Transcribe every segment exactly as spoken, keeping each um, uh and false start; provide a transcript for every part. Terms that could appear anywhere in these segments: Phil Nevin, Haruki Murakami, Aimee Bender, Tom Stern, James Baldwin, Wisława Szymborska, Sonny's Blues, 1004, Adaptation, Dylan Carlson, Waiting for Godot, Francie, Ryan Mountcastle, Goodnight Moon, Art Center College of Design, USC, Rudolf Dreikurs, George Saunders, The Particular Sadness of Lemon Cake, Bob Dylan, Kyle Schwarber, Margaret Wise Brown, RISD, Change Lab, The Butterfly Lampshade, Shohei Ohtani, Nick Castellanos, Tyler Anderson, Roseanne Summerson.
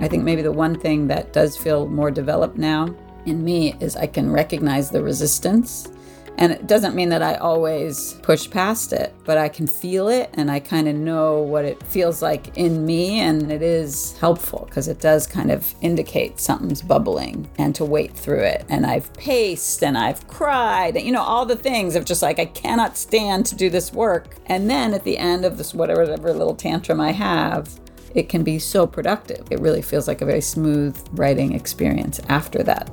I think maybe the one thing that does feel more developed now in me is I can recognize the resistance. And it doesn't mean that I always push past it, but I can feel it and I kind of know what it feels like in me. And it is helpful because it does kind of indicate something's bubbling and to wait through it. And I've paced and I've cried, and, you know, all the things of just like, I cannot stand to do this work. And then at the end of this, whatever, whatever little tantrum I have, it can be so productive. It really feels like a very smooth writing experience after that.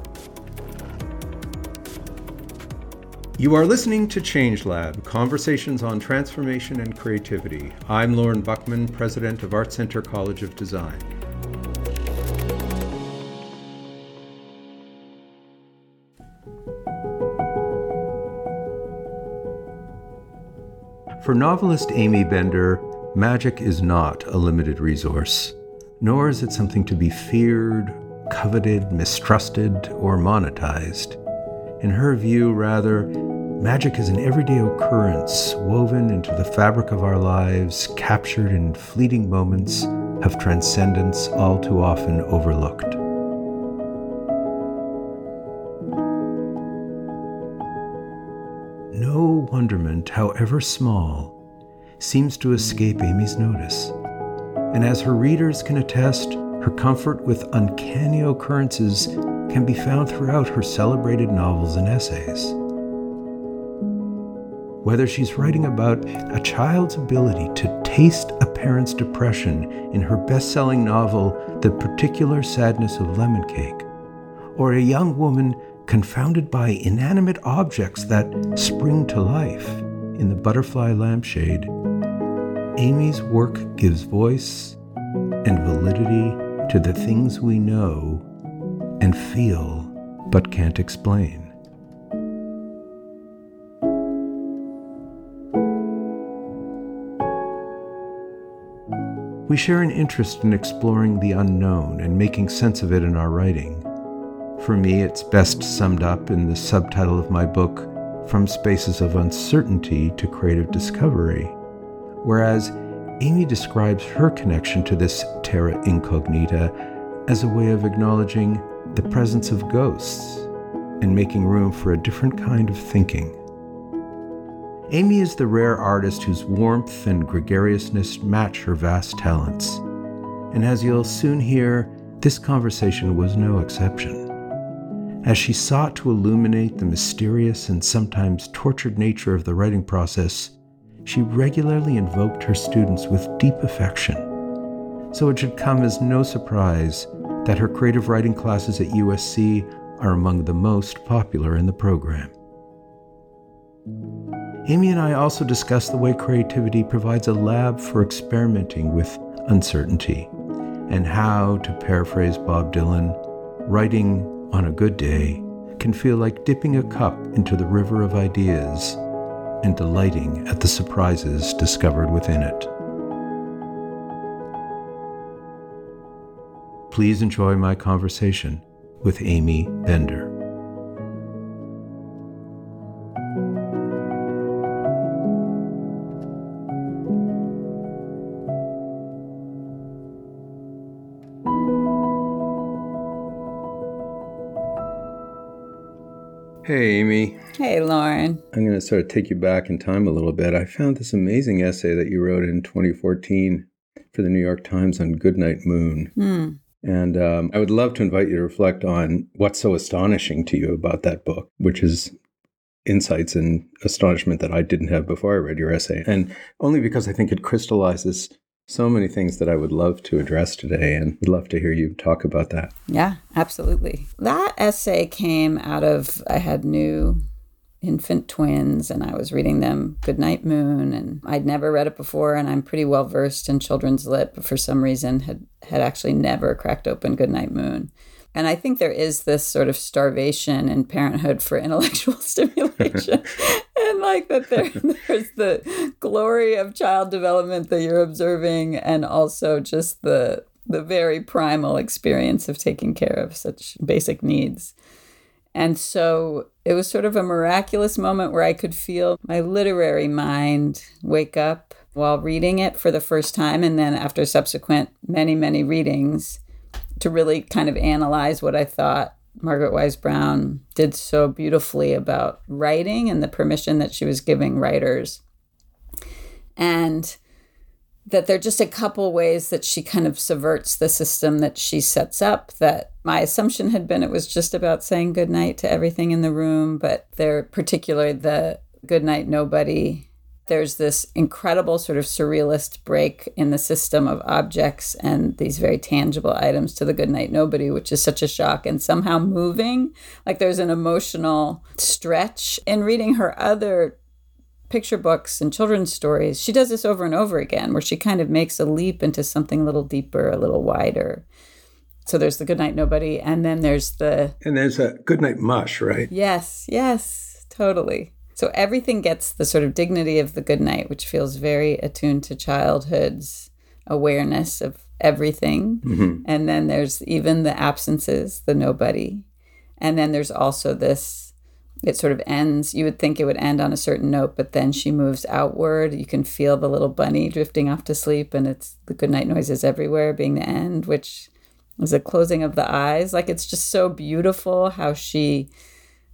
You are listening to Change Lab, Conversations on Transformation and Creativity. I'm Lauren Buckman, president of Art Center College of Design. For novelist Aimee Bender, magic is not a limited resource, nor is it something to be feared, coveted, mistrusted, or monetized. In her view, rather, magic is an everyday occurrence woven into the fabric of our lives, captured in fleeting moments of transcendence all too often overlooked. No wonderment, however small, seems to escape Aimee's notice. And as her readers can attest, her comfort with uncanny occurrences can be found throughout her celebrated novels and essays. Whether she's writing about a child's ability to taste a parent's depression in her best-selling novel, The Particular Sadness of Lemon Cake, or a young woman confounded by inanimate objects that spring to life in The Butterfly Lampshade, Aimee's work gives voice and validity to the things we know and feel, but can't explain. We share an interest in exploring the unknown and making sense of it in our writing. For me, it's best summed up in the subtitle of my book, From Spaces of Uncertainty to Creative Discovery, whereas Aimee describes her connection to this terra incognita as a way of acknowledging the presence of ghosts and making room for a different kind of thinking. Aimee is the rare artist whose warmth and gregariousness match her vast talents. And as you'll soon hear, this conversation was no exception. As she sought to illuminate the mysterious and sometimes tortured nature of the writing process, she regularly invoked her students with deep affection. So it should come as no surprise that her creative writing classes at U S C are among the most popular in the program. Aimee and I also discuss the way creativity provides a lab for experimenting with uncertainty, and how, to paraphrase Bob Dylan, writing on a good day can feel like dipping a cup into the river of ideas and delighting at the surprises discovered within it. Please enjoy my conversation with Aimee Bender. Hey, Aimee. Hey, Lauren. I'm going to sort of take you back in time a little bit. I found this amazing essay that you wrote in twenty fourteen for the New York Times on Goodnight Moon. Mm. And um, I would love to invite you to reflect on what's so astonishing to you about that book, which is insights and astonishment that I didn't have before I read your essay. And only because I think it crystallizes so many things that I would love to address today, and would love to hear you talk about that. Yeah, absolutely. That essay came out of, I had new infant twins, and I was reading them Goodnight Moon, and I'd never read it before, and I'm pretty well versed in children's lit, but for some reason had, had actually never cracked open Goodnight Moon. And I think there is this sort of starvation in parenthood for intellectual stimulation. And like that there, there's the glory of child development that you're observing, and also just the the very primal experience of taking care of such basic needs. And so it was sort of a miraculous moment where I could feel my literary mind wake up while reading it for the first time. And then after subsequent many, many readings, to really kind of analyze what I thought Margaret Wise Brown did so beautifully about writing and the permission that she was giving writers. And that there are just a couple ways that she kind of subverts the system that she sets up, that my assumption had been it was just about saying goodnight to everything in the room, but there, particularly the Goodnight Nobody, there's this incredible sort of surrealist break in the system of objects and these very tangible items to the Goodnight Nobody, which is such a shock and somehow moving. Like there's an emotional stretch. In reading her other picture books and children's stories, she does this over and over again, where she kind of makes a leap into something a little deeper, a little wider. So there's the Goodnight Nobody, and then there's the... And there's a Goodnight Mush, right? Yes, yes, totally. So everything gets the sort of dignity of the goodnight, which feels very attuned to childhood's awareness of everything. Mm-hmm. And then there's even the absences, the nobody. And then there's also this... It sort of ends, you would think it would end on a certain note, but then she moves outward. You can feel the little bunny drifting off to sleep, and it's the goodnight noises everywhere being the end, which is a closing of the eyes. Like it's just so beautiful how she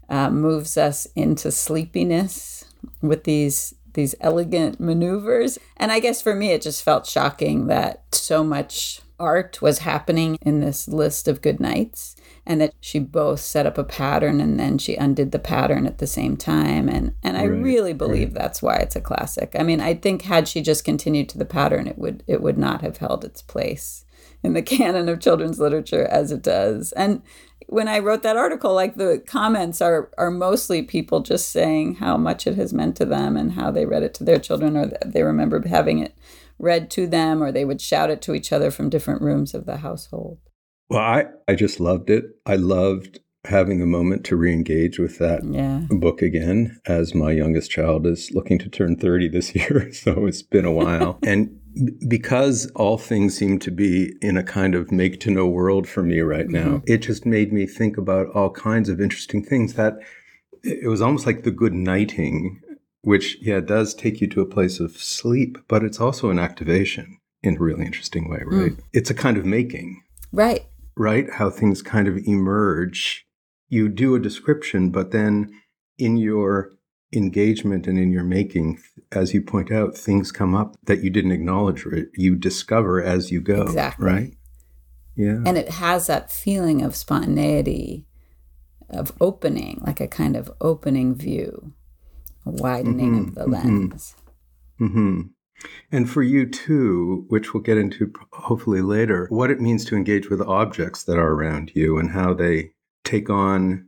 uh, moves us into sleepiness with these these elegant maneuvers. And I guess for me, it just felt shocking that so much art was happening in this list of goodnights, and that she both set up a pattern and then she undid the pattern at the same time. And and I right, really believe right. that's why it's a classic. I mean, I think had she just continued to the pattern, it would it would not have held its place in the canon of children's literature as it does. And when I wrote that article, like the comments are are mostly people just saying how much it has meant to them and how they read it to their children, or they remember having it read to them, or they would shout it to each other from different rooms of the household. Well, I, I just loved it. I loved having a moment to re-engage with that yeah. book again, as my youngest child is looking to turn thirty this year. So it's been a while. And because all things seem to be in a kind of make-to-know world for me right now, mm-hmm. it just made me think about all kinds of interesting things. That it was almost like the good nighting, which, yeah, does take you to a place of sleep, but it's also an activation in a really interesting way, right? Mm. It's a kind of making. Right. Right? How things kind of emerge. You do a description, but then in your engagement and in your making, as you point out, things come up that you didn't acknowledge, right? You discover as you go, exactly. right? Yeah. And it has that feeling of spontaneity, of opening, like a kind of opening view, a widening mm-hmm, of the lens. Mm-hmm. mm-hmm. And for you too, which we'll get into hopefully later, what it means to engage with objects that are around you and how they take on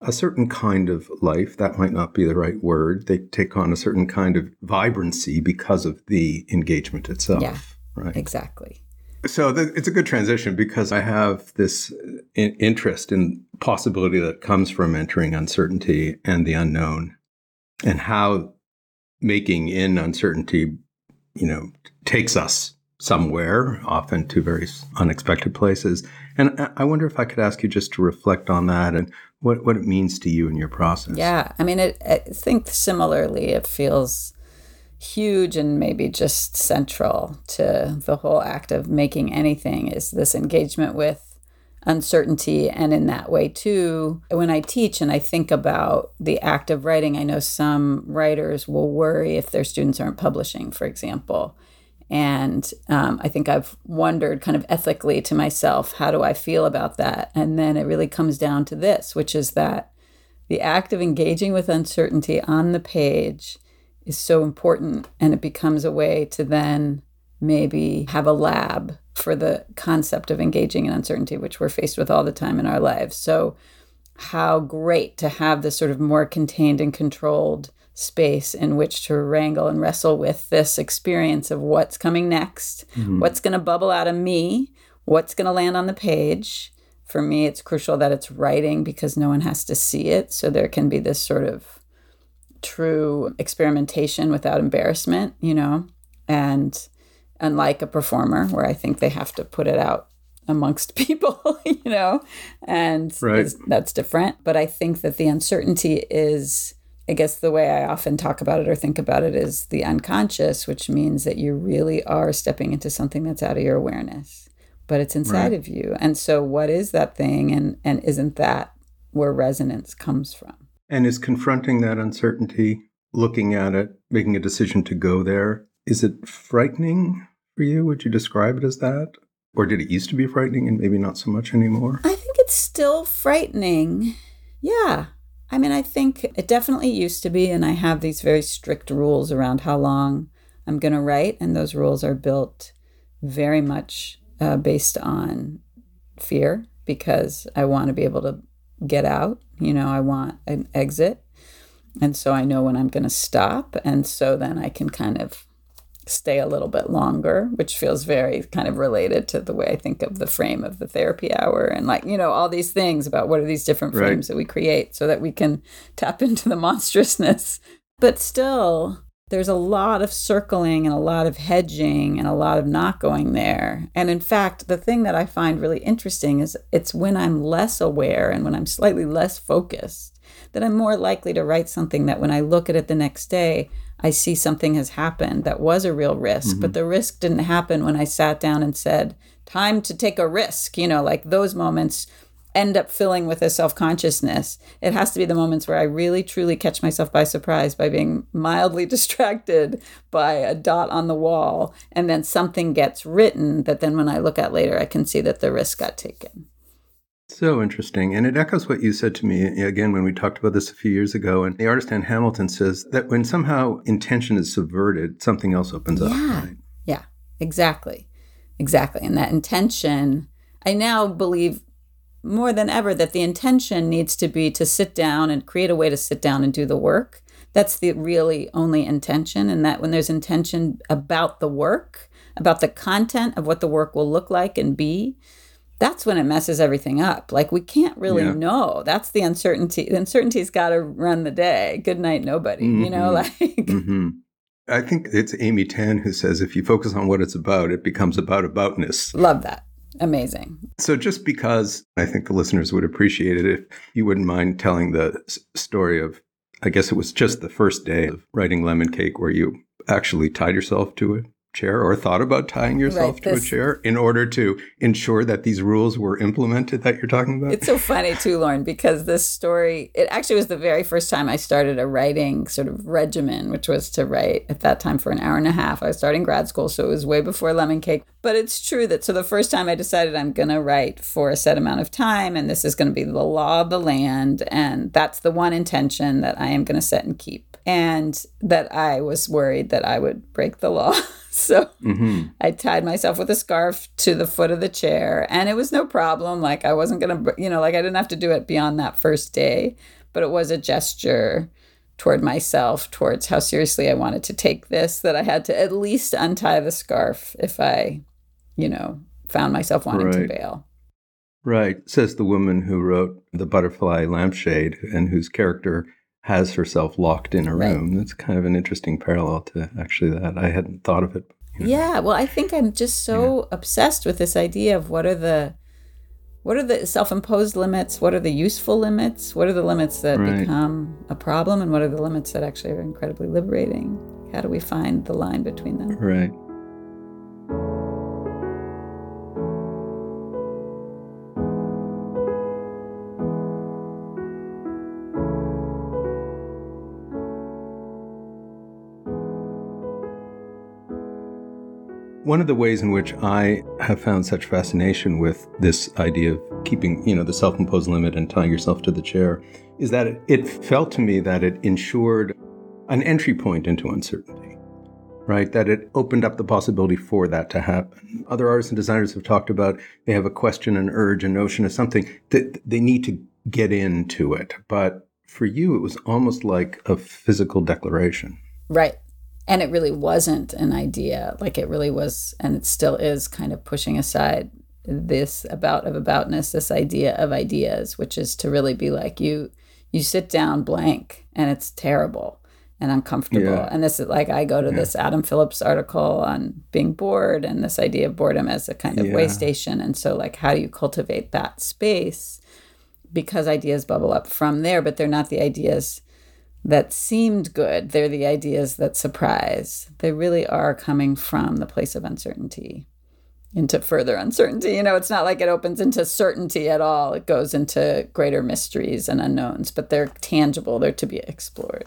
a certain kind of life. That might not be the right word. They take on a certain kind of vibrancy because of the engagement itself. Yeah, right? Exactly. So the, it's a good transition, because I have this in- interest in possibility that comes from entering uncertainty and the unknown, and how making in uncertainty, you know, takes us somewhere, often to very unexpected places. And I wonder if I could ask you just to reflect on that and what, what it means to you in your process. Yeah. I mean, it, I think similarly, it feels huge and maybe just central to the whole act of making anything is this engagement with uncertainty. And in that way too, when I teach and I think about the act of writing, I know some writers will worry if their students aren't publishing, for example. And um, I think I've wondered kind of ethically to myself, how do I feel about that? And then it really comes down to this, which is that the act of engaging with uncertainty on the page is so important, and it becomes a way to then maybe have a lab for the concept of engaging in uncertainty, which we're faced with all the time in our lives. So how great to have this sort of more contained and controlled space in which to wrangle and wrestle with this experience of what's coming next, mm-hmm. what's going to bubble out of me, what's going to land on the page. For me, it's crucial that it's writing because no one has to see it. So there can be this sort of true experimentation without embarrassment, you know, and unlike a performer where I think they have to put it out amongst people, you know, and right. that's different. But I think that the uncertainty is, I guess the way I often talk about it or think about it is the unconscious, which means that you really are stepping into something that's out of your awareness, but it's inside right. of you. And so what is that thing? And, and isn't that where resonance comes from? And is confronting that uncertainty, looking at it, making a decision to go there, is it frightening for you? Would you describe it as that? Or did it used to be frightening and maybe not so much anymore? I think it's still frightening. Yeah. I mean, I think it definitely used to be. And I have these very strict rules around how long I'm going to write. And those rules are built very much uh, based on fear because I want to be able to get out. You know, I want an exit. And so I know when I'm going to stop. And so then I can kind of stay a little bit longer, which feels very kind of related to the way I think of the frame of the therapy hour and like, you know, all these things about what are these different right. frames that we create so that we can tap into the monstrousness. But still, there's a lot of circling and a lot of hedging and a lot of not going there. And in fact, the thing that I find really interesting is it's when I'm less aware and when I'm slightly less focused that I'm more likely to write something that when I look at it the next day, I see something has happened that was a real risk, mm-hmm. but the risk didn't happen when I sat down and said, time to take a risk. You know, like those moments end up filling with a self-consciousness. It has to be the moments where I really truly catch myself by surprise by being mildly distracted by a dot on the wall. And then something gets written that then when I look at later, I can see that the risk got taken. So interesting. And it echoes what you said to me again when we talked about this a few years ago. And the artist Ann Hamilton says that when somehow intention is subverted, something else opens yeah. up. Right? Yeah, exactly. Exactly. And that intention, I now believe more than ever that the intention needs to be to sit down and create a way to sit down and do the work. That's the really only intention. And that when there's intention about the work, about the content of what the work will look like and be, that's when it messes everything up. Like we can't really yeah. know. That's the uncertainty. The uncertainty's got to run the day. Good night, nobody, mm-hmm. you know, like. Mm-hmm. I think it's Amy Tan who says, if you focus on what it's about, it becomes about aboutness. Love that. Amazing. So just because I think the listeners would appreciate it, if you wouldn't mind telling the s- story of, I guess it was just the first day of writing Lemon Cake where you actually tied yourself to it. Chair or thought about tying yourself right, to this, a chair in order to ensure that these rules were implemented that you're talking about? It's so funny too, Lauren, because this story, it actually was the very first time I started a writing sort of regimen, which was to write at that time for an hour and a half. I was starting grad school, so it was way before Lemon Cake. But it's true that so the first time I decided I'm going to write for a set amount of time and this is going to be the law of the land. And that's the one intention that I am going to set and keep. And that I was worried that I would break the law. So mm-hmm. I tied myself with a scarf to the foot of the chair and it was no problem. Like I wasn't going to, you know, like I didn't have to do it beyond that first day, but it was a gesture toward myself, towards how seriously I wanted to take this, that I had to at least untie the scarf if I, you know, found myself wanting right. to bail. Right. Says the woman who wrote The Butterfly Lampshade and whose character has herself locked in a room. Right. That's kind of an interesting parallel to actually that. I hadn't thought of it. You know. Yeah. Well, I think I'm just so yeah. obsessed with this idea of what are the what are the self-imposed limits? What are the useful limits? What are the limits that right. become a problem? And what are the limits that actually are incredibly liberating? How do we find the line between them? Right. One of the ways in which I have found such fascination with this idea of keeping, you know, the self-imposed limit and tying yourself to the chair is that it, it felt to me that it ensured an entry point into uncertainty, right? That it opened up the possibility for that to happen. Other artists and designers have talked about they have a question, an urge, a notion of something that they need to get into it. But for you, it was almost like a physical declaration. Right. And it really wasn't an idea. Like it really was, and it still is, kind of pushing aside this about of aboutness, this idea of ideas, which is to really be like, you you sit down blank and it's terrible and uncomfortable. Yeah. And this is like, I go to yeah. this Adam Phillips article on being bored and this idea of boredom as a kind of yeah. way station. And so like, how do you cultivate that space? Because ideas bubble up from there, but they're not the ideas that seemed good. They're the ideas that surprise. They really are coming from the place of uncertainty into further uncertainty. You know, it's not like it opens into certainty at all. It goes into greater mysteries and unknowns, but they're tangible. They're to be explored.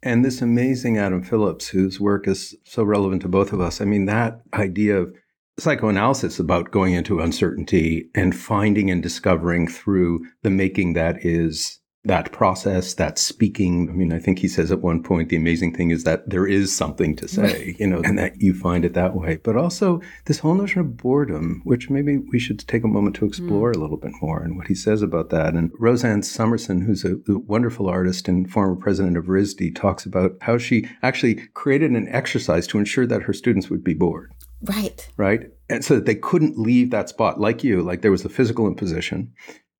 And this amazing Adam Phillips, whose work is so relevant to both of us. I mean, that idea of psychoanalysis about going into uncertainty and finding and discovering through the making that is that process, that speaking. I mean, I think he says at one point, the amazing thing is that there is something to say, you know, and that you find it that way. But also this whole notion of boredom, which maybe we should take a moment to explore mm. a little bit more, and what he says about that. And Roseanne Summerson, who's a, a wonderful artist and former president of R I S D, talks about how she actually created an exercise to ensure that her students would be bored. Right. Right. And so that they couldn't leave that spot, like you, like there was a physical imposition.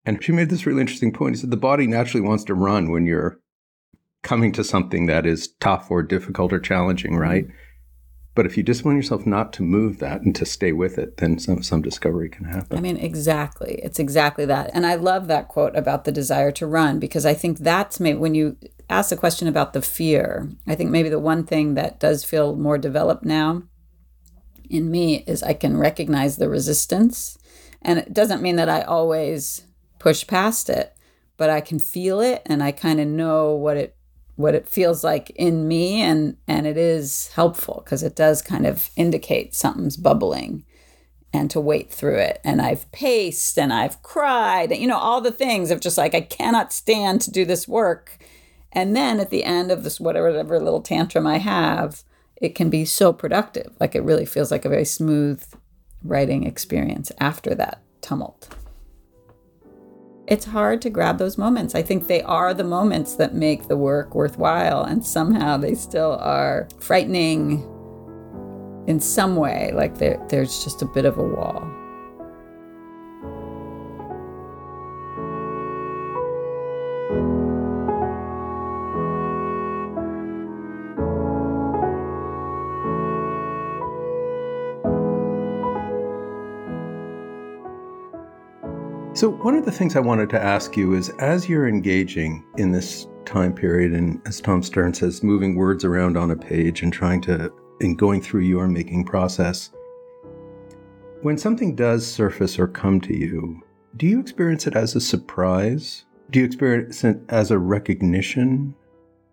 And she made this really interesting point. He said, the body naturally wants to run when you're coming to something that is tough or difficult or challenging, right? But if you discipline yourself not to move that and to stay with it, then some, some discovery can happen. I mean, exactly. It's exactly that. And I love that quote about the desire to run, because I think that's maybe when you ask the question about the fear, I think maybe the one thing that does feel more developed now in me is I can recognize the resistance. And it doesn't mean that I always push past it, but I can feel it, and I kind of know what it what it feels like in me, and and it is helpful because it does kind of indicate something's bubbling, and to wait through it. And I've paced and I've cried, you know, all the things of just like, I cannot stand to do this work. And then at the end of this whatever, whatever little tantrum I have, it can be so productive. Like it really feels like a very smooth writing experience after that tumult. It's hard to grab those moments. I think they are the moments that make the work worthwhile, and somehow they still are frightening in some way, like there, there's just a bit of a wall. So one of the things I wanted to ask you is, as you're engaging in this time period, and as Tom Stern says, moving words around on a page and trying to, and going through your making process, when something does surface or come to you, do you experience it as a surprise? Do you experience it as a recognition?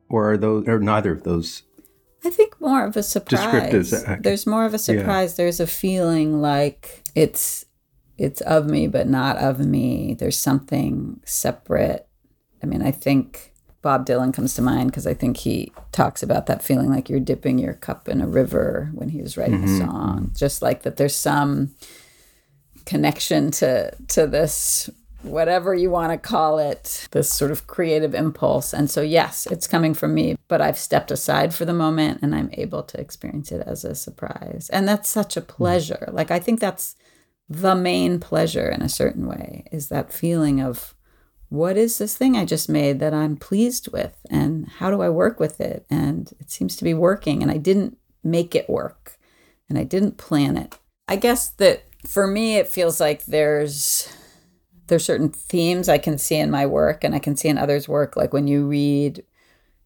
Or are those, or neither of those? I think more of a surprise. Descriptives. There's more of a surprise. Yeah. There's a feeling like it's, It's of me, but not of me. There's something separate. I mean, I think Bob Dylan comes to mind because I think he talks about that feeling like you're dipping your cup in a river when he was writing mm-hmm. a song. Just like that there's some connection to to this, whatever you want to call it, this sort of creative impulse. And so, yes, it's coming from me, but I've stepped aside for the moment and I'm able to experience it as a surprise. And that's such a pleasure. Like, I think that's the main pleasure in a certain way, is that feeling of, what is this thing I just made that I'm pleased with, and how do I work with it? And it seems to be working, and I didn't make it work, and I didn't plan it. I guess that for me, it feels like there's there's certain themes I can see in my work and I can see in others' work. Like when you read,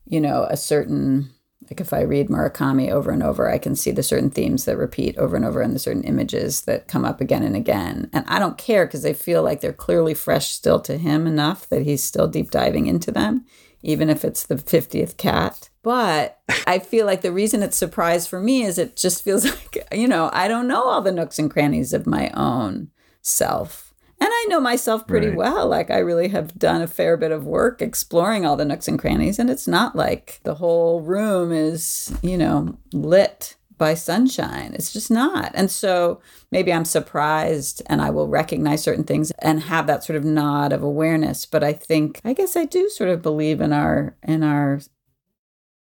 you know, a certain, like if I read Murakami over and over, I can see the certain themes that repeat over and over and the certain images that come up again and again. And I don't care because they feel like they're clearly fresh still to him enough that he's still deep diving into them, even if it's the fiftieth cat. But I feel like the reason it's surprise for me is it just feels like, you know, I don't know all the nooks and crannies of my own self. And I know myself pretty right. well. Like I really have done a fair bit of work exploring all the nooks and crannies. And it's not like the whole room is, you know, lit by sunshine. It's just not. And so maybe I'm surprised and I will recognize certain things and have that sort of nod of awareness. But I think, I guess I do sort of believe in our, in our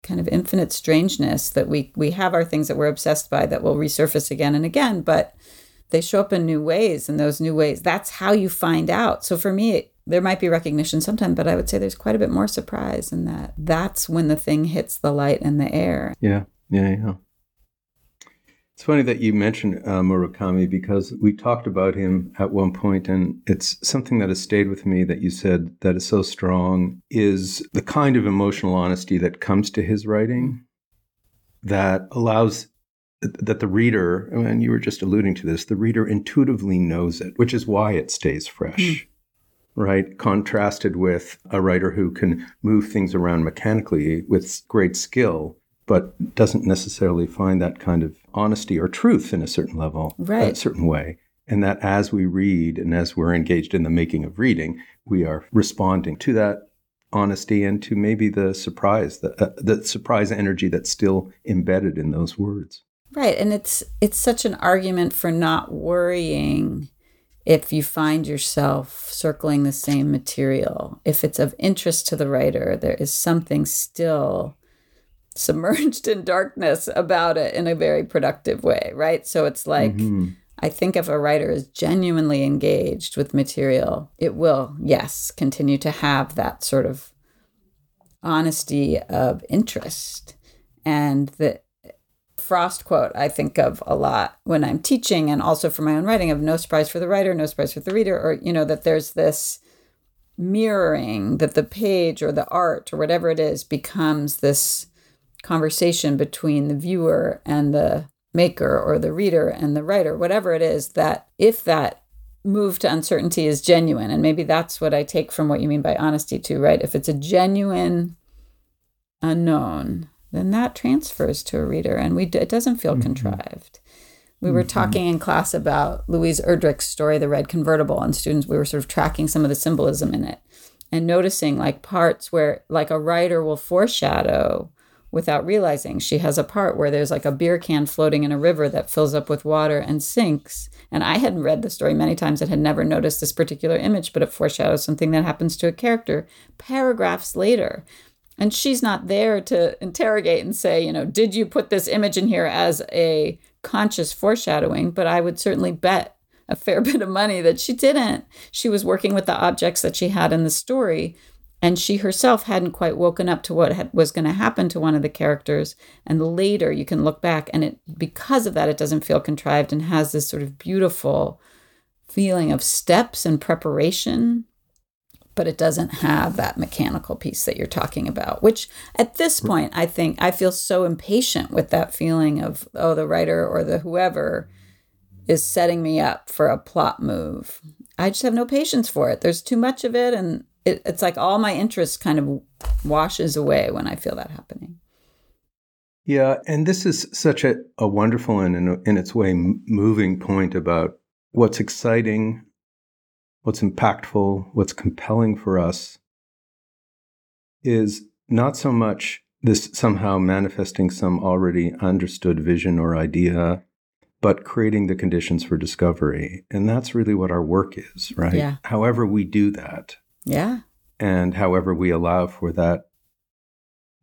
kind of infinite strangeness, that we, we have our things that we're obsessed by that will resurface again and again, but they show up in new ways, and those new ways, that's how you find out. So for me, it, there might be recognition sometime, but I would say there's quite a bit more surprise in that. That's when the thing hits the light and the air. Yeah, yeah, yeah. It's funny that you mentioned uh, Murakami, because we talked about him at one point, and it's something that has stayed with me that you said that is so strong, is the kind of emotional honesty that comes to his writing that allows... that the reader, and you were just alluding to this, the reader intuitively knows it, which is why it stays fresh, mm. right? Contrasted with a writer who can move things around mechanically with great skill, but doesn't necessarily find that kind of honesty or truth in a certain level, right. a certain way. And that as we read and as we're engaged in the making of reading, we are responding to that honesty and to maybe the surprise, the, uh, the surprise energy that's still embedded in those words. Right. And it's it's such an argument for not worrying if you find yourself circling the same material. If it's of interest to the writer, there is something still submerged in darkness about it in a very productive way, right? So it's like, mm-hmm. I think if a writer is genuinely engaged with material, it will, yes, continue to have that sort of honesty of interest. And the Frost quote I think of a lot when I'm teaching, and also for my own writing, of no surprise for the writer, no surprise for the reader, or, you know, that there's this mirroring that the page or the art or whatever it is becomes this conversation between the viewer and the maker, or the reader and the writer, whatever it is, that if that move to uncertainty is genuine, and maybe that's what I take from what you mean by honesty too, right? If it's a genuine unknown, then that transfers to a reader, and we it doesn't feel mm-hmm. contrived. We mm-hmm. were talking in class about Louise Erdrich's story, The Red Convertible, and students, we were sort of tracking some of the symbolism in it and noticing like parts where like a writer will foreshadow without realizing. She has a part where there's like a beer can floating in a river that fills up with water and sinks. And I had read the story many times and had never noticed this particular image, but it foreshadows something that happens to a character paragraphs later. And she's not there to interrogate and say, you know, did you put this image in here as a conscious foreshadowing? But I would certainly bet a fair bit of money that she didn't. She was working with the objects that she had in the story, and she herself hadn't quite woken up to what had, was going to happen to one of the characters. And later you can look back, and it, because of that, it doesn't feel contrived and has this sort of beautiful feeling of steps and preparation, but it doesn't have that mechanical piece that you're talking about, which at this point, I think I feel so impatient with that feeling of, oh, the writer or the whoever is setting me up for a plot move. I just have no patience for it. There's too much of it. And it, it's like all my interest kind of washes away when I feel that happening. Yeah. And this is such a, a wonderful and in, in its way moving point about what's exciting, what's impactful, what's compelling for us is not so much this somehow manifesting some already understood vision or idea, but creating the conditions for discovery. And that's really what our work is, right? Yeah. However we do that. Yeah. And however we allow for that.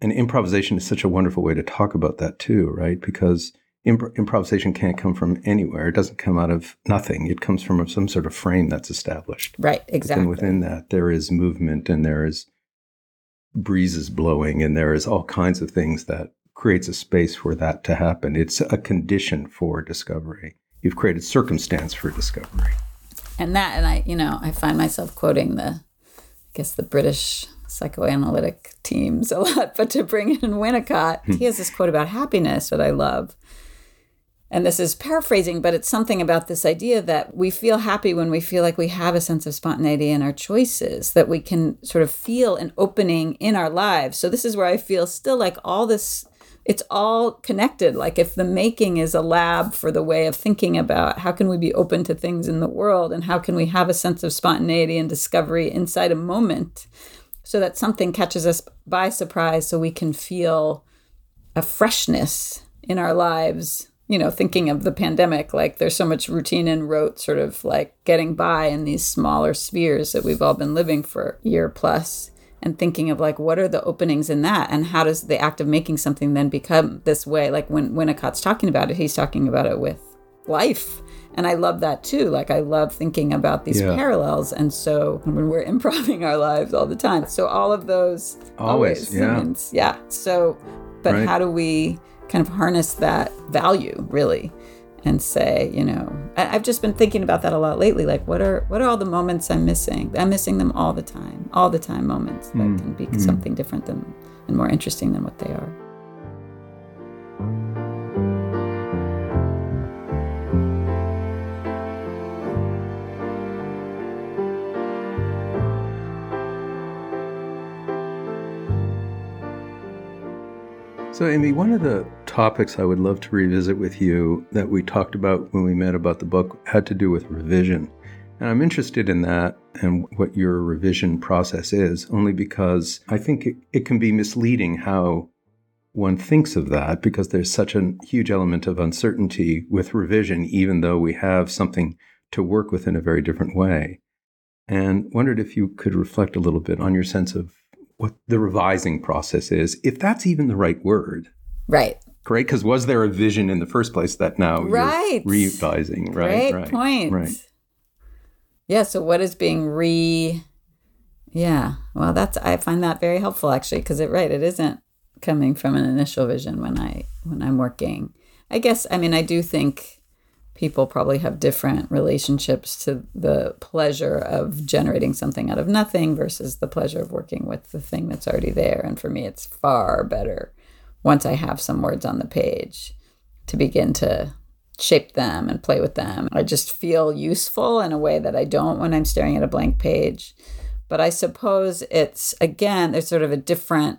And improvisation is such a wonderful way to talk about that too, right? Because Imp- improvisation can't come from anywhere. It doesn't come out of nothing. It comes from some sort of frame that's established. Right, exactly. And within that, there is movement, and there is breezes blowing, and there is all kinds of things that creates a space for that to happen. It's a condition for discovery. You've created circumstance for discovery. And that, and I, you know, I find myself quoting the, I guess the British psychoanalytic teams a lot, but to bring in Winnicott, he has this quote about happiness that I love. And this is paraphrasing, but it's something about this idea that we feel happy when we feel like we have a sense of spontaneity in our choices, that we can sort of feel an opening in our lives. So this is where I feel still like all this, it's all connected. Like if the making is a lab for the way of thinking about how can we be open to things in the world, and how can we have a sense of spontaneity and discovery inside a moment, so that something catches us by surprise, so we can feel a freshness in our lives, you know, thinking of the pandemic, like there's so much routine and rote sort of like getting by in these smaller spheres that we've all been living for a year plus, and thinking of like, what are the openings in that? And how does the act of making something then become this way? Like when Winnicott's talking about it, he's talking about it with life. And I love that too. Like I love thinking about these yeah. parallels. And so when I mean, we're improving our lives all the time. So all of those always, always yeah. Means, yeah. So, but right. how do we kind of harness that value really and say, you know, I, I've just been thinking about that a lot lately. Like what are, what are all the moments I'm missing? I'm missing them all the time, all the time moments that mm. can be mm. something different than, and more interesting than what they are. So, Aimee, one of the topics I would love to revisit with you that we talked about when we met about the book had to do with revision. And I'm interested in that and what your revision process is, only because I think it, it can be misleading how one thinks of that, because there's such a huge element of uncertainty with revision, even though we have something to work with in a very different way. And wondered if you could reflect a little bit on your sense of what the revising process is, if that's even the right word. Right. Great, because was there a vision in the first place that now right. you're revising, right? Great right. point. Right. Yeah, so what is being re... Yeah, well, that's I find that very helpful, actually, because it right, it isn't coming from an initial vision when, I, when I'm working. I guess, I mean, I do think people probably have different relationships to the pleasure of generating something out of nothing versus the pleasure of working with the thing that's already there. And for me, it's far better once I have some words on the page to begin to shape them and play with them. I just feel useful in a way that I don't when I'm staring at a blank page. But I suppose it's, again, there's sort of a different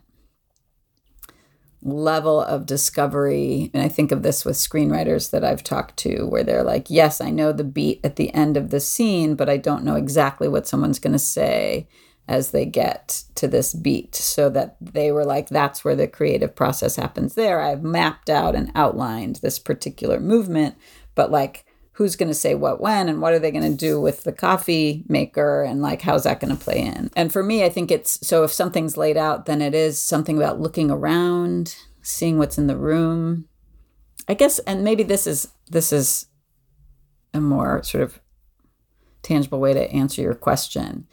level of discovery. And I think of this with screenwriters that I've talked to where they're like, yes, I know the beat at the end of the scene, but I don't know exactly what someone's going to say as they get to this beat. So that they were like, that's where the creative process happens there. I've mapped out and outlined this particular movement, but like, who's going to say what when, and what are they going to do with the coffee maker, and like, how's that going to play in? And for me, I think it's, so if something's laid out, then it is something about looking around, seeing what's in the room, I guess. And maybe this is, this is a more sort of tangible way to answer your question,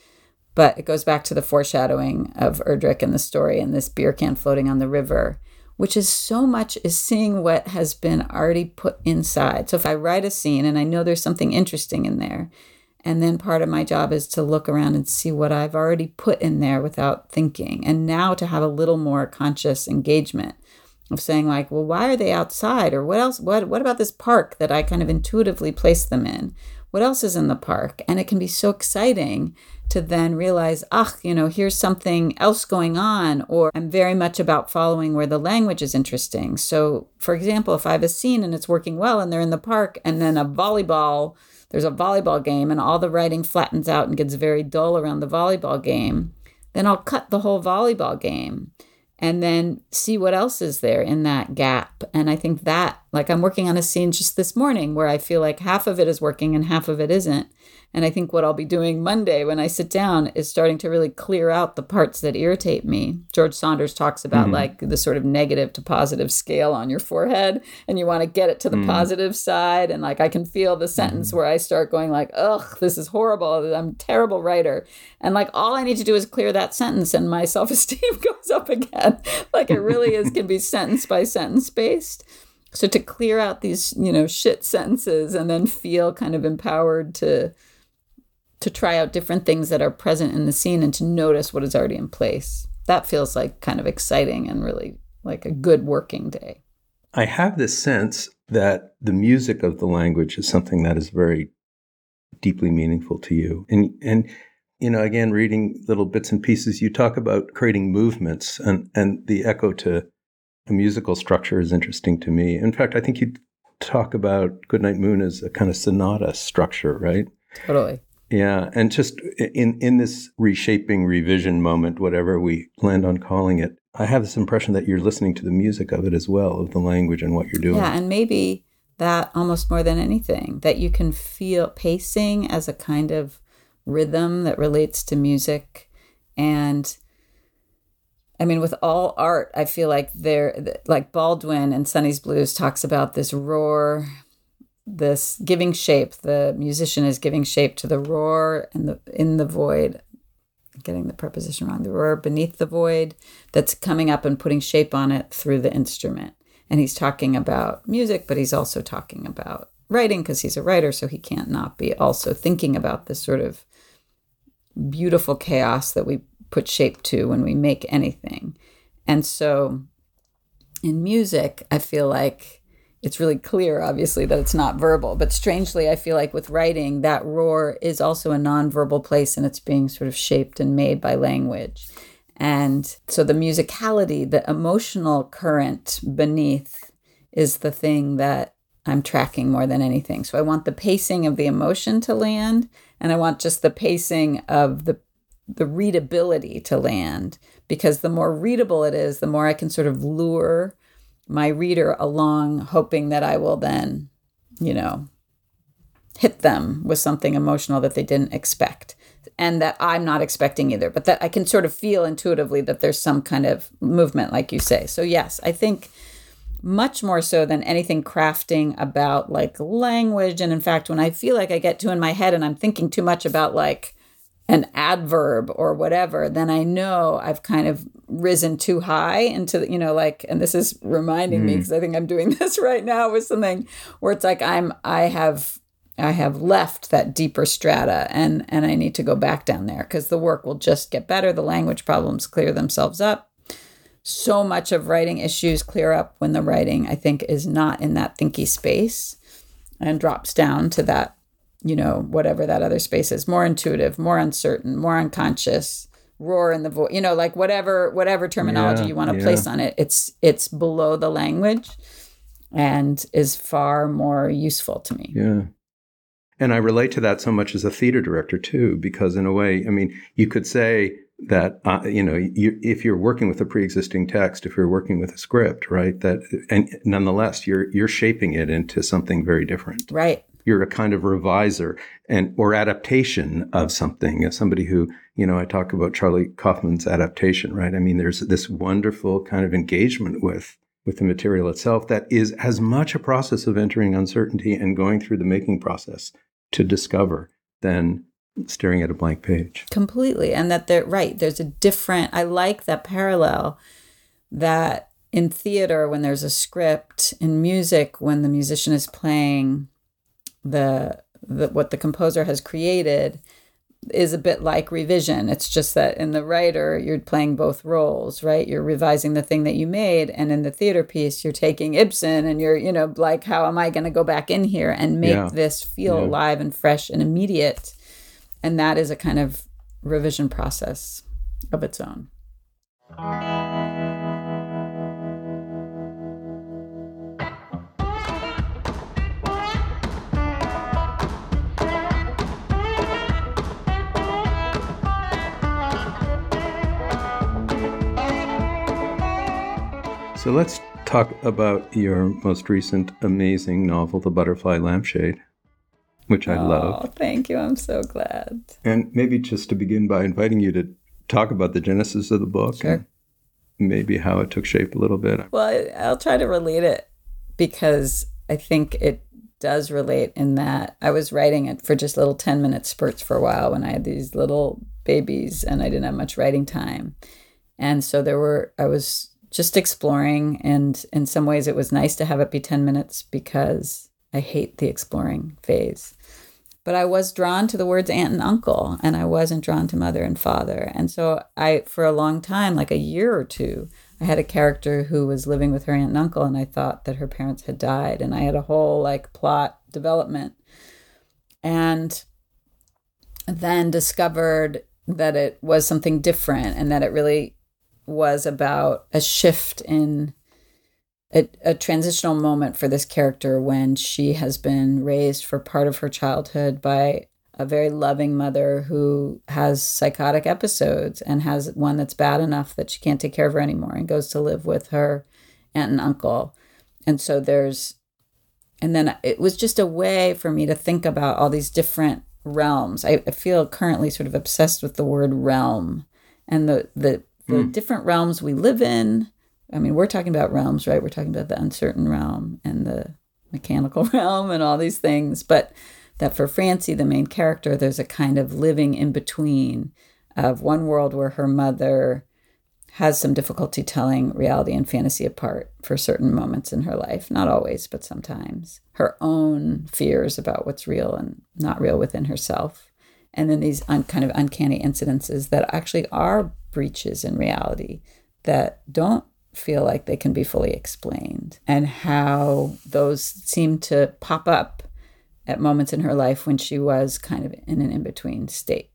but it goes back to the foreshadowing of Erdrich and the story and this beer can floating on the river, which is so much is seeing what has been already put inside. So if I write a scene and I know there's something interesting in there, and then part of my job is to look around and see what I've already put in there without thinking. And now to have a little more conscious engagement of saying like, well, why are they outside? Or what else? What, what about this park that I kind of intuitively placed them in? What else is in the park? And it can be so exciting to then realize, ah, you know, here's something else going on, or I'm very much about following where the language is interesting. So, for example, if I have a scene and it's working well and they're in the park and then a volleyball, there's a volleyball game and all the writing flattens out and gets very dull around the volleyball game, then I'll cut the whole volleyball game and then see what else is there in that gap. And I think that, like, I'm working on a scene just this morning where I feel like half of it is working and half of it isn't. And I think what I'll be doing Monday when I sit down is starting to really clear out the parts that irritate me. George Saunders talks about mm-hmm. like the sort of negative to positive scale on your forehead, and you want to get it to the mm-hmm. positive side. And like, I can feel the sentence mm-hmm. where I start going like, ugh, this is horrible. I'm a terrible writer. And like, all I need to do is clear that sentence and my self-esteem goes up again. Like it really is, can be sentence by sentence based. So to clear out these, you know, shit sentences and then feel kind of empowered to, to try out different things that are present in the scene and to notice what is already in place. That feels like kind of exciting and really like a good working day. I have this sense that the music of the language is something that is very deeply meaningful to you. And, and you know, again, reading little bits and pieces, you talk about creating movements, and, and the echo to a musical structure is interesting to me. In fact, I think you talk about Goodnight Moon as a kind of sonata structure, right? Totally. Yeah, and just in, in this reshaping, revision moment, whatever we land on calling it, I have this impression that you're listening to the music of it as well, of the language and what you're doing. Yeah, and maybe that almost more than anything, that you can feel pacing as a kind of rhythm that relates to music. And I mean, with all art, I feel like there, like Baldwin and Sonny's Blues talks about this roar, this giving shape. The musician is giving shape to the roar and the in the void. Getting the preposition wrong, the roar beneath the void that's coming up and putting shape on it through the instrument. And he's talking about music, but he's also talking about writing because he's a writer, so he can't not be also thinking about this sort of beautiful chaos that we put shape to when we make anything. And so in music, I feel like it's really clear, obviously, that it's not verbal. But strangely, I feel like with writing, that roar is also a nonverbal place, and it's being sort of shaped and made by language. And so the musicality, the emotional current beneath is the thing that I'm tracking more than anything. So I want the pacing of the emotion to land, and I want just the pacing of the the readability to land, because the more readable it is, the more I can sort of lure my reader along, hoping that I will then, you know, hit them with something emotional that they didn't expect, and that I'm not expecting either, but that I can sort of feel intuitively that there's some kind of movement, like you say. So yes, I think much more so than anything crafting about like language. And in fact, when I feel like I get too in my head and I'm thinking too much about like an adverb or whatever, then I know I've kind of risen too high into, the, you know, like, and this is reminding mm. me, because I think I'm doing this right now with something where it's like, I'm, I have, I have left that deeper strata and, and I need to go back down there because the work will just get better. The language problems clear themselves up. So much of writing issues clear up when the writing, I think, is not in that thinky space and drops down to that, you know, whatever that other space is, more intuitive, more uncertain, more unconscious, roar in the voice, you know, like whatever, whatever terminology yeah, you want to yeah. place on it, it's, it's below the language and is far more useful to me. Yeah. And I relate to that so much as a theater director too, because in a way, I mean, you could say that, uh, you know, you, if you're working with a pre-existing text, if you're working with a script, right, that, and nonetheless, you're, you're shaping it into something very different. Right. You're a kind of reviser and or adaptation of something. As somebody who, you know, I talk about Charlie Kaufman's adaptation, right? I mean, there's this wonderful kind of engagement with with the material itself that is as much a process of entering uncertainty and going through the making process to discover than staring at a blank page. Completely. And that they're right. There's a different, I like that parallel that in theater, when there's a script, in music, when the musician is playing The, the what the composer has created is a bit like revision. It's just that in the writer, you're playing both roles, right? You're revising the thing that you made. And in the theater piece, you're taking Ibsen and you're, you know, like, how am I going to go back in here and make yeah. this feel yeah. alive and fresh and immediate? And that is a kind of revision process of its own. So let's talk about your most recent amazing novel, The Butterfly Lampshade, which I oh, love. Oh, thank you. I'm so glad. And maybe just to begin by inviting you to talk about the genesis of the book sure. and maybe how it took shape a little bit. Well, I, I'll try to relate it because I think it does relate in that I was writing it for just little ten-minute spurts for a while when I had these little babies and I didn't have much writing time. And so there were, I was... just exploring. And in some ways it was nice to have it be ten minutes because I hate the exploring phase. But I was drawn to the words aunt and uncle, and I wasn't drawn to mother and father. And so I, for a long time, like a year or two, I had a character who was living with her aunt and uncle, and I thought that her parents had died. And I had a whole like plot development. And then discovered that it was something different and that it really was about a shift in a, a transitional moment for this character when she has been raised for part of her childhood by a very loving mother who has psychotic episodes and has one that's bad enough that she can't take care of her anymore and goes to live with her aunt and uncle. And so there's, and then it was just a way for me to think about all these different realms. I, I feel currently sort of obsessed with the word realm and the, the, the mm. different realms we live in. I mean, we're talking about realms, right? We're talking about the uncertain realm and the mechanical realm and all these things. But that for Francie, the main character, there's a kind of living in between of one world where her mother has some difficulty telling reality and fantasy apart for certain moments in her life. Not always, but sometimes. Her own fears about what's real and not real within herself. And then these un- kind of uncanny incidences that actually are breaches in reality that don't feel like they can be fully explained. And how those seem to pop up at moments in her life when she was kind of in an in-between state.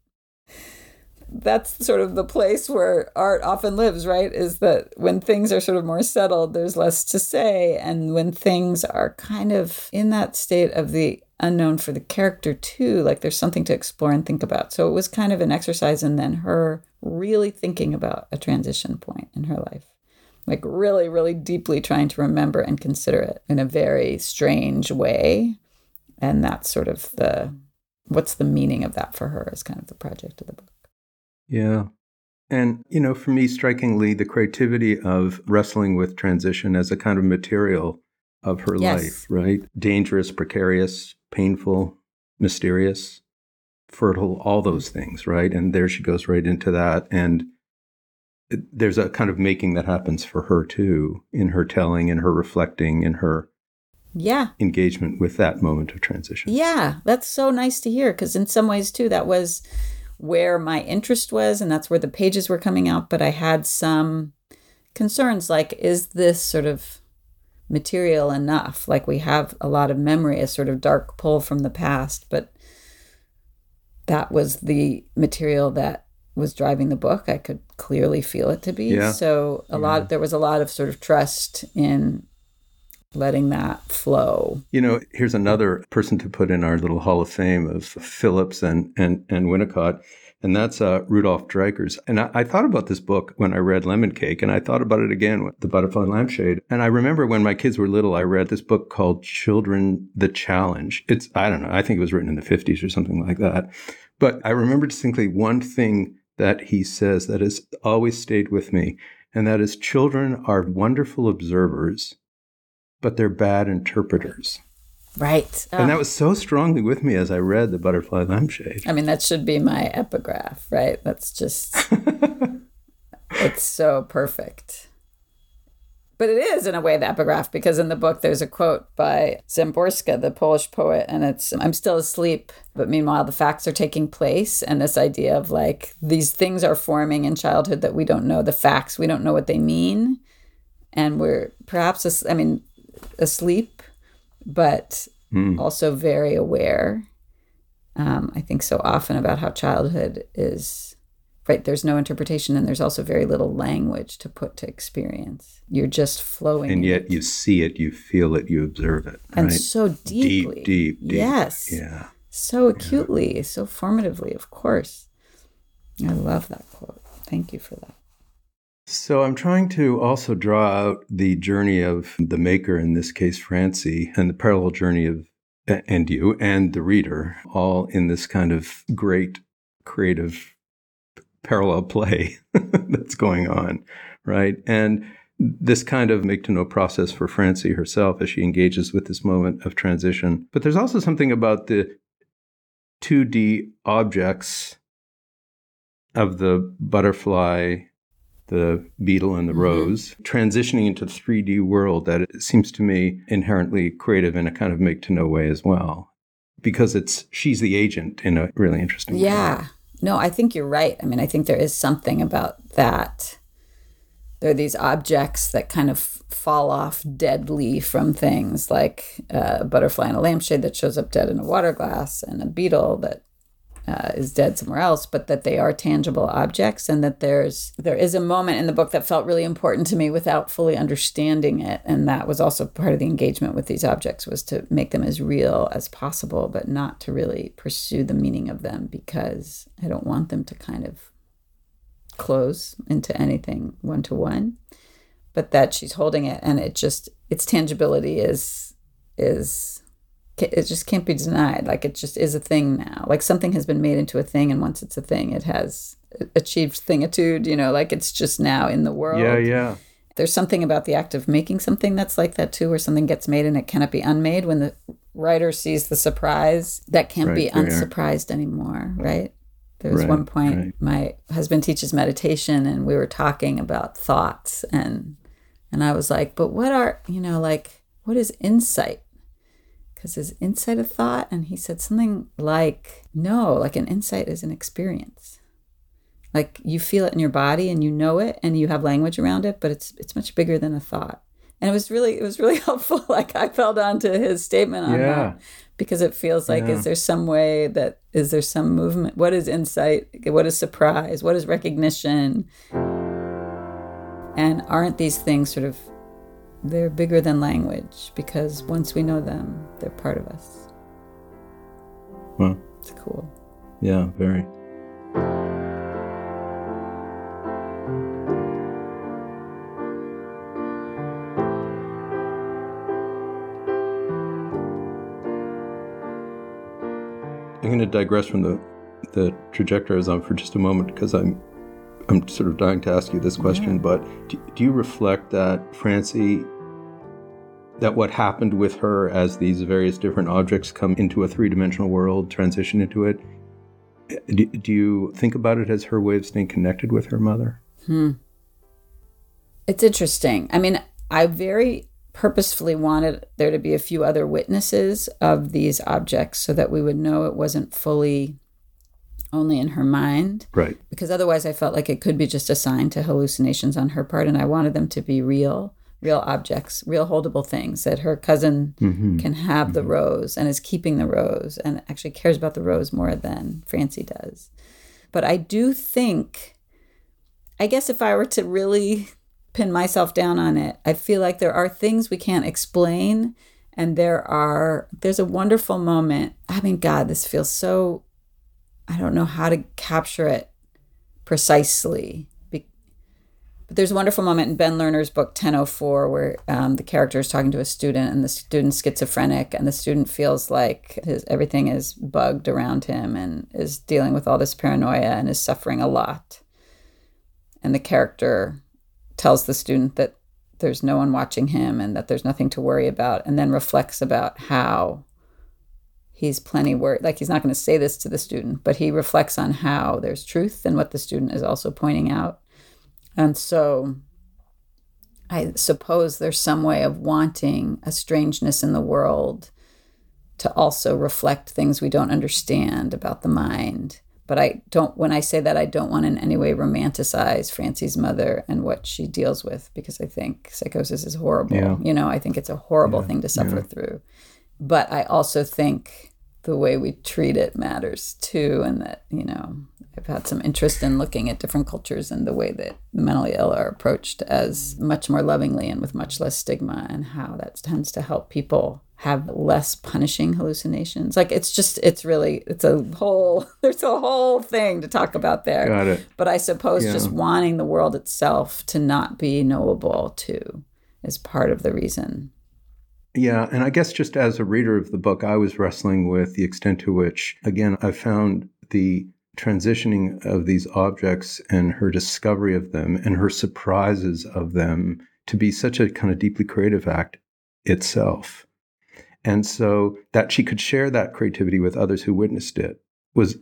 That's sort of the place where art often lives, right? Is that when things are sort of more settled, there's less to say. And when things are kind of in that state of the unknown for the character too, like there's something to explore and think about. So it was kind of an exercise in then her really thinking about a transition point in her life. Like really, really deeply trying to remember and consider it in a very strange way. And that's sort of the, what's the meaning of that for her is kind of the project of the book. Yeah. And, you know, for me, strikingly, the creativity of wrestling with transition as a kind of material of her yes. life, right? Dangerous, precarious, painful, mysterious, fertile, all those things, right? And there she goes right into that. And there's a kind of making that happens for her, too, in her telling, in her reflecting, in her yeah. engagement with that moment of transition. Yeah, that's so nice to hear, because in some ways, too, that was where my interest was, and that's where the pages were coming out. But I had some concerns, like, is this sort of material enough? Like, we have a lot of memory, a sort of dark pull from the past, but that was the material that was driving the book. I could clearly feel it to be. Yeah. So a yeah. lot, there was a lot of sort of trust in letting that flow. You know, here's another person to put in our little Hall of Fame of Phillips and and, and Winnicott, and that's uh, Rudolf Dreikurs. And I, I thought about this book when I read Lemon Cake, and I thought about it again with The Butterfly Lampshade. And I remember when my kids were little, I read this book called Children, the Challenge. It's, I don't know, I think it was written in the fifties or something like that. But I remember distinctly one thing that he says that has always stayed with me, and that is children are wonderful observers, but they're bad interpreters. Right. Oh. And that was so strongly with me as I read The Butterfly Lampshade. I mean, that should be my epigraph, right? That's just, it's so perfect. But it is, in a way, the epigraph, because in the book, there's a quote by Szymborska, the Polish poet, and it's, I'm still asleep, but meanwhile, the facts are taking place. And this idea of like, these things are forming in childhood that we don't know the facts. We don't know what they mean. And we're perhaps, I mean, asleep, but mm. also very aware. Um, I think so often about how childhood is, right, there's no interpretation and there's also very little language to put to experience. You're just flowing. And yet you see it, you feel it, you observe it. And right? so deeply. Deep, deep, deep. Yes. Yeah. So acutely, yeah. so formatively, of course. I love that quote. Thank you for that. So I'm trying to also draw out the journey of the maker, in this case, Francie, and the parallel journey of, and you, and the reader, all in this kind of great creative parallel play that's going on, right? And this kind of make-to-know process for Francie herself as she engages with this moment of transition. But there's also something about the two D objects of the butterfly, the beetle and the rose, transitioning into the three D world that it seems to me inherently creative in a kind of make-to-know way as well, because it's she's the agent in a really interesting yeah. way. Yeah. No, I think you're right. I mean, I think there is something about that. There are these objects that kind of fall off deadly from things, like a butterfly in a lampshade that shows up dead in a water glass, and a beetle that uh, is dead somewhere else, but that they are tangible objects, and that there's there is a moment in the book that felt really important to me without fully understanding it. And that was also part of the engagement with these objects, was to make them as real as possible, but not to really pursue the meaning of them, because I don't want them to kind of close into anything one-to-one, but that she's holding it, and it just, its tangibility is, is, it just can't be denied. Like, it just is a thing now. Like, something has been made into a thing, and once it's a thing, it has achieved thingitude, you know, like, it's just now in the world. Yeah, yeah. There's something about the act of making something that's like that too, where something gets made and it cannot be unmade. When the writer sees the surprise, that can't right be there. unsurprised anymore, right? There was right, one point, right. my husband teaches meditation, and we were talking about thoughts, and and I was like, but what are, you know, like, what is insight? Because is insight a thought? And he said something like, no, like, an insight is an experience. Like, you feel it in your body and you know it and you have language around it, but it's it's much bigger than a thought. And it was really, it was really helpful. Like, I fell down to his statement on yeah. that, because it feels like, yeah. is there some way that, is there some movement? What is insight? What is surprise? What is recognition? And aren't these things sort of, they're bigger than language, because once we know them, they're part of us. Well, wow. It's cool. Yeah, very. I'm going to digress from the, the trajectory I was on for just a moment, because I'm I'm sort of dying to ask you this question, yeah. but do, do you reflect that, Francie, that what happened with her as these various different objects come into a three-dimensional world, transition into it, do, do you think about it as her way of staying connected with her mother? Hmm. It's interesting. I mean, I very... purposefully wanted there to be a few other witnesses of these objects so that we would know it wasn't fully only in her mind. Right. Because otherwise I felt like it could be just a sign to hallucinations on her part, and I wanted them to be real, real objects, real holdable things, that her cousin mm-hmm. can have mm-hmm. the rose and is keeping the rose and actually cares about the rose more than Francie does. But I do think, I guess if I were to really... pin myself down on it, I feel like there are things we can't explain, and there are there's a wonderful moment. I mean, God, this feels so, I don't know how to capture it precisely, Be- but there's a wonderful moment in Ben Lerner's book ten oh four where um, the character is talking to a student, and the student's schizophrenic, and the student feels like his everything is bugged around him and is dealing with all this paranoia and is suffering a lot, and the character tells the student that there's no one watching him and that there's nothing to worry about, and then reflects about how he's plenty worried. Like, he's not going to say this to the student, but he reflects on how there's truth in what the student is also pointing out. And so I suppose there's some way of wanting a strangeness in the world to also reflect things we don't understand about the mind. But I don't, when I say that, I don't want in any way romanticize Francie's mother and what she deals with, because I think psychosis is horrible. Yeah. You know, I think it's a horrible yeah. thing to suffer yeah. through. But I also think the way we treat it matters too. And that, you know, I've had some interest in looking at different cultures and the way that the mentally ill are approached as much more lovingly and with much less stigma, and how that tends to help people have less punishing hallucinations. Like, it's just, it's really, it's a whole, there's a whole thing to talk about there. Got it. But I suppose yeah. just wanting the world itself to not be knowable too is part of the reason. Yeah, and I guess just as a reader of the book, I was wrestling with the extent to which, again, I found the transitioning of these objects and her discovery of them and her surprises of them to be such a kind of deeply creative act itself. And so that she could share that creativity with others who witnessed it was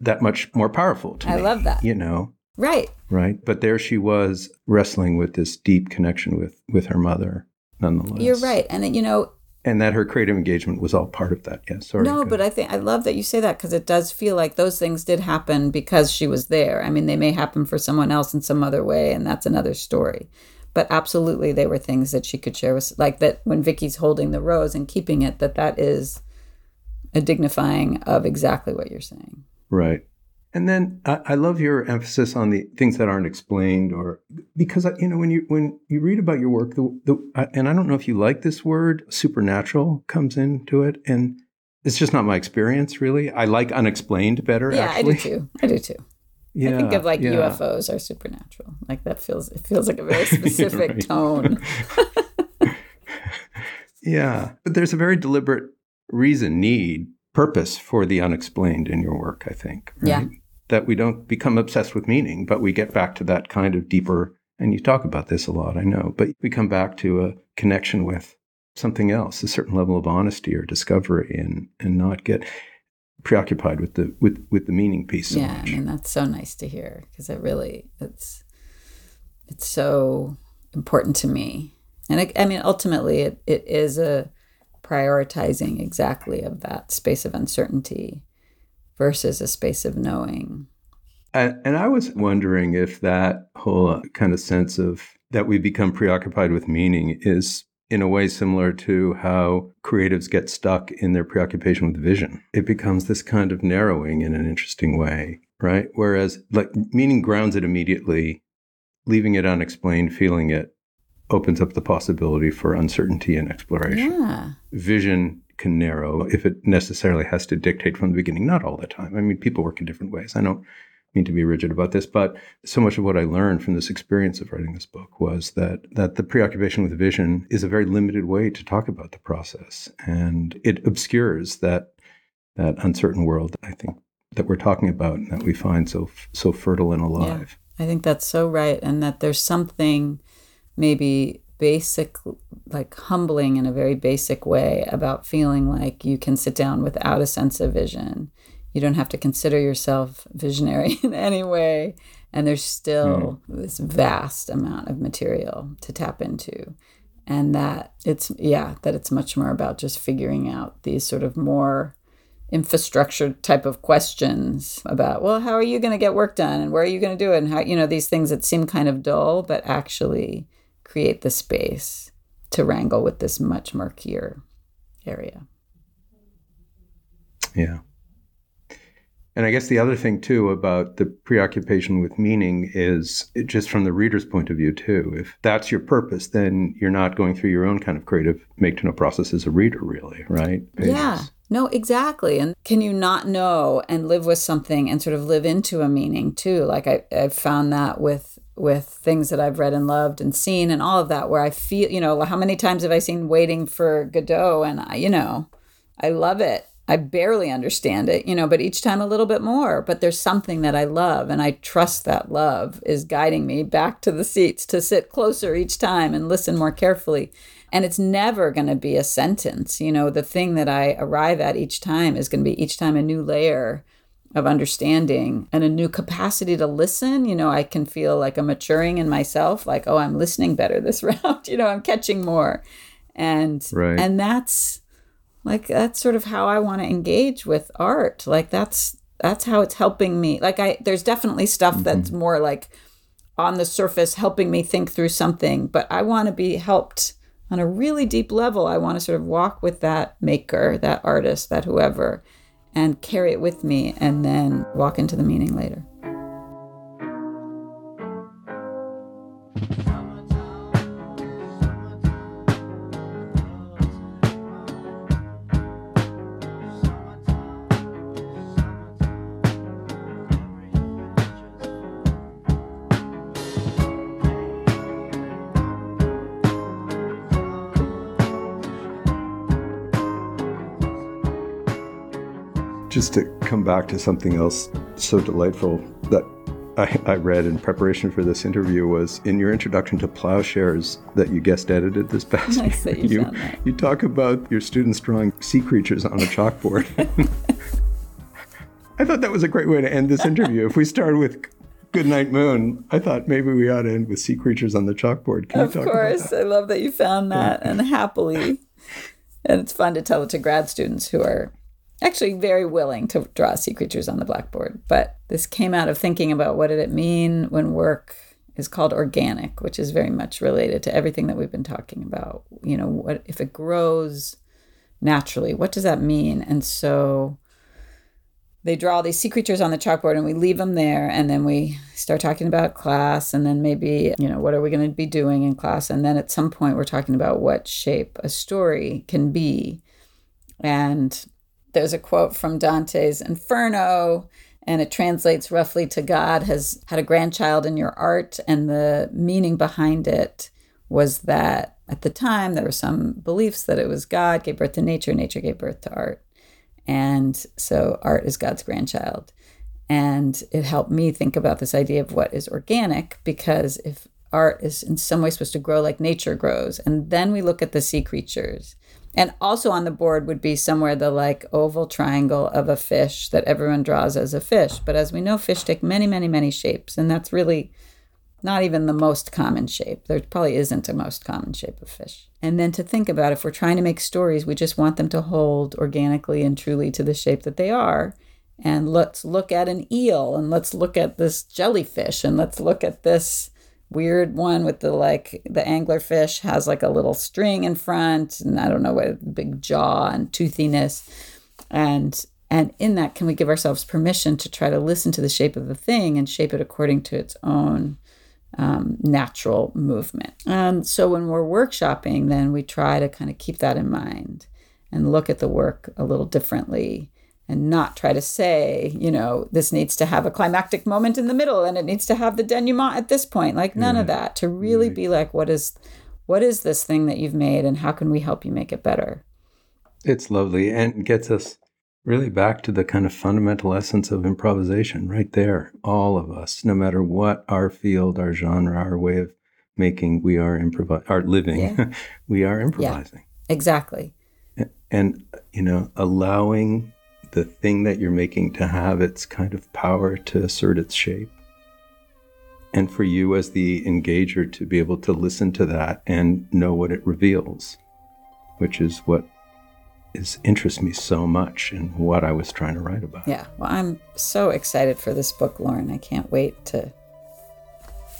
that much more powerful to me. I love that. You know? Right. Right. But there she was wrestling with this deep connection with, with her mother, nonetheless. You're right. And that, you know... And that her creative engagement was all part of that. Yes. Yeah, no, but I think I love that you say that, because it does feel like those things did happen because she was there. I mean, they may happen for someone else in some other way, and that's another story. But absolutely, they were things that she could share with, like that when Vicky's holding the rose and keeping it, that that is a dignifying of exactly what you're saying. Right. And then I, I love your emphasis on the things that aren't explained, or because, you know, when you when you read about your work, the, the and I don't know if you like this word, supernatural comes into it. And it's just not my experience, really. I like unexplained better, yeah, actually. I do, too. I do, too. Yeah, I think of like yeah. U F Os are supernatural. Like that feels, it feels like a very specific tone. Yeah. But there's a very deliberate reason, need, purpose for the unexplained in your work, I think. Right? Yeah. That we don't become obsessed with meaning, but we get back to that kind of deeper, and you talk about this a lot, I know, but we come back to a connection with something else, a certain level of honesty or discovery, and, and not get preoccupied with the with, with the meaning piece so yeah, much. Yeah, I mean, that's so nice to hear, because it really, it's it's so important to me. And I, I mean, ultimately, it, it is a prioritizing exactly of that space of uncertainty versus a space of knowing. And, and I was wondering if that whole kind of sense of that we become preoccupied with meaning is in a way similar to how creatives get stuck in their preoccupation with vision. It becomes this kind of narrowing in an interesting way, right? Whereas like meaning grounds it immediately, leaving it unexplained, feeling it, opens up the possibility for uncertainty and exploration. Yeah. Vision can narrow if it necessarily has to dictate from the beginning. Not all the time. I mean, people work in different ways. I don't mean to be rigid about this, but so much of what I learned from this experience of writing this book was that that the preoccupation with vision is a very limited way to talk about the process. And it obscures that that uncertain world, I think, that we're talking about and that we find so so fertile and alive. Yeah. I think that's so right. And that there's something maybe basic, like humbling in a very basic way about feeling like you can sit down without a sense of vision. You don't have to consider yourself visionary in any way. And there's still mm. this vast amount of material to tap into. And that it's, yeah, that it's much more about just figuring out these sort of more infrastructure type of questions about, well, how are you going to get work done? And where are you going to do it? And how, you know, these things that seem kind of dull, but actually create the space to wrangle with this much murkier area. Yeah. And I guess the other thing, too, about the preoccupation with meaning is it just from the reader's point of view, too. If that's your purpose, then you're not going through your own kind of creative make-to-know process as a reader, really, right? Pages. Yeah. No, exactly. And can you not know and live with something and sort of live into a meaning too? Like I, I've found that with with things that I've read and loved and seen and all of that, where I feel, you know, how many times have I seen Waiting for Godot? And, I, you know, I love it. I barely understand it, you know, but each time a little bit more. But there's something that I love, and I trust that love is guiding me back to the seats to sit closer each time and listen more carefully. And it's never going to be a sentence. You know, the thing that I arrive at each time is going to be each time a new layer of understanding and a new capacity to listen. You know, I can feel like I'm maturing in myself, like, oh, I'm listening better this round. You know, I'm catching more. And right. and that's like, that's sort of how I want to engage with art. Like, that's that's how it's helping me. Like, I there's definitely stuff mm-hmm. that's more like on the surface helping me think through something, but I want to be helped on a really deep level. I want to sort of walk with that maker, that artist, that whoever, and carry it with me and then walk into the meaning later. Just to come back to something else so delightful that I, I read in preparation for this interview was in your introduction to Plowshares that you guest edited this past nice year. That you, you, that. you talk about your students drawing sea creatures on a chalkboard. I thought that was a great way to end this interview. If we started with Goodnight Moon, I thought maybe we ought to end with sea creatures on the chalkboard. Can of you talk course. About that? I love that you found that yeah. and happily. And it's fun to tell it to grad students who are actually very willing to draw sea creatures on the blackboard. But this came out of thinking about what did it mean when work is called organic, which is very much related to everything that we've been talking about. You know, what if it grows naturally, what does that mean? And so they draw all these sea creatures on the chalkboard and we leave them there. And then we start talking about class and then maybe, you know, what are we going to be doing in class? And then at some point we're talking about what shape a story can be. And there's a quote from Dante's Inferno, and it translates roughly to God has had a grandchild in your art. And the meaning behind it was that at the time there were some beliefs that it was God gave birth to nature, nature gave birth to art. And so art is God's grandchild. And it helped me think about this idea of what is organic, because if art is in some way supposed to grow like nature grows, and then we look at the sea creatures. And also on the board would be somewhere the like oval triangle of a fish that everyone draws as a fish. But as we know, fish take many, many, many shapes. And that's really not even the most common shape. There probably isn't a most common shape of fish. And then to think about if we're trying to make stories, we just want them to hold organically and truly to the shape that they are. And let's look at an eel, and let's look at this jellyfish, and let's look at this weird one with the like the anglerfish has like a little string in front, and I don't know what, big jaw and toothiness. And and in that, can we give ourselves permission to try to listen to the shape of the thing and shape it according to its own Um, natural movement? And so when we're workshopping, then we try to kind of keep that in mind and look at the work a little differently and not try to say, you know, this needs to have a climactic moment in the middle and it needs to have the denouement at this point. Like none yeah. of that. To really yeah. be like, what is, what is this thing that you've made and how can we help you make it better? It's lovely and gets us really back to the kind of fundamental essence of improvisation right there. All of us, no matter what our field, our genre, our way of making, we are improvising, art living, yeah. we are improvising. Yeah, exactly. And, and, you know, allowing the thing that you're making to have its kind of power to assert its shape. And for you as the engager to be able to listen to that and know what it reveals, which is what is interests me so much in what I was trying to write about. Yeah, well, I'm so excited for this book, Lauren. I can't wait to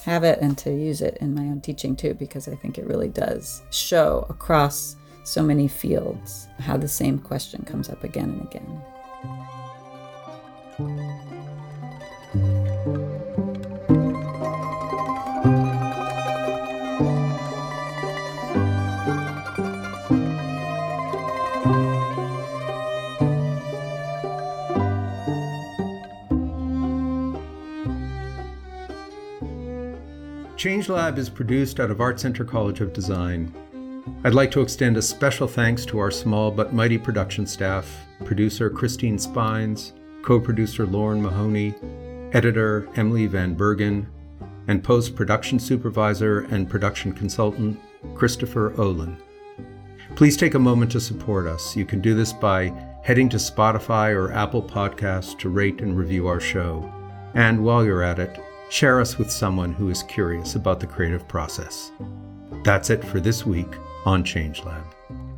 have it and to use it in my own teaching too, because I think it really does show across so many fields how the same question comes up again and again. Change Lab is produced out of Art Center College of Design. I'd like to extend a special thanks to our small but mighty production staff, producer Christine Spines, co-producer Lauren Mahoney, editor Emily Van Bergen, and post-production supervisor and production consultant Christopher Olin. Please take a moment to support us. You can do this by heading to Spotify or Apple Podcasts to rate and review our show. And while you're at it, share us with someone who is curious about the creative process. That's it for this week on Change Lab.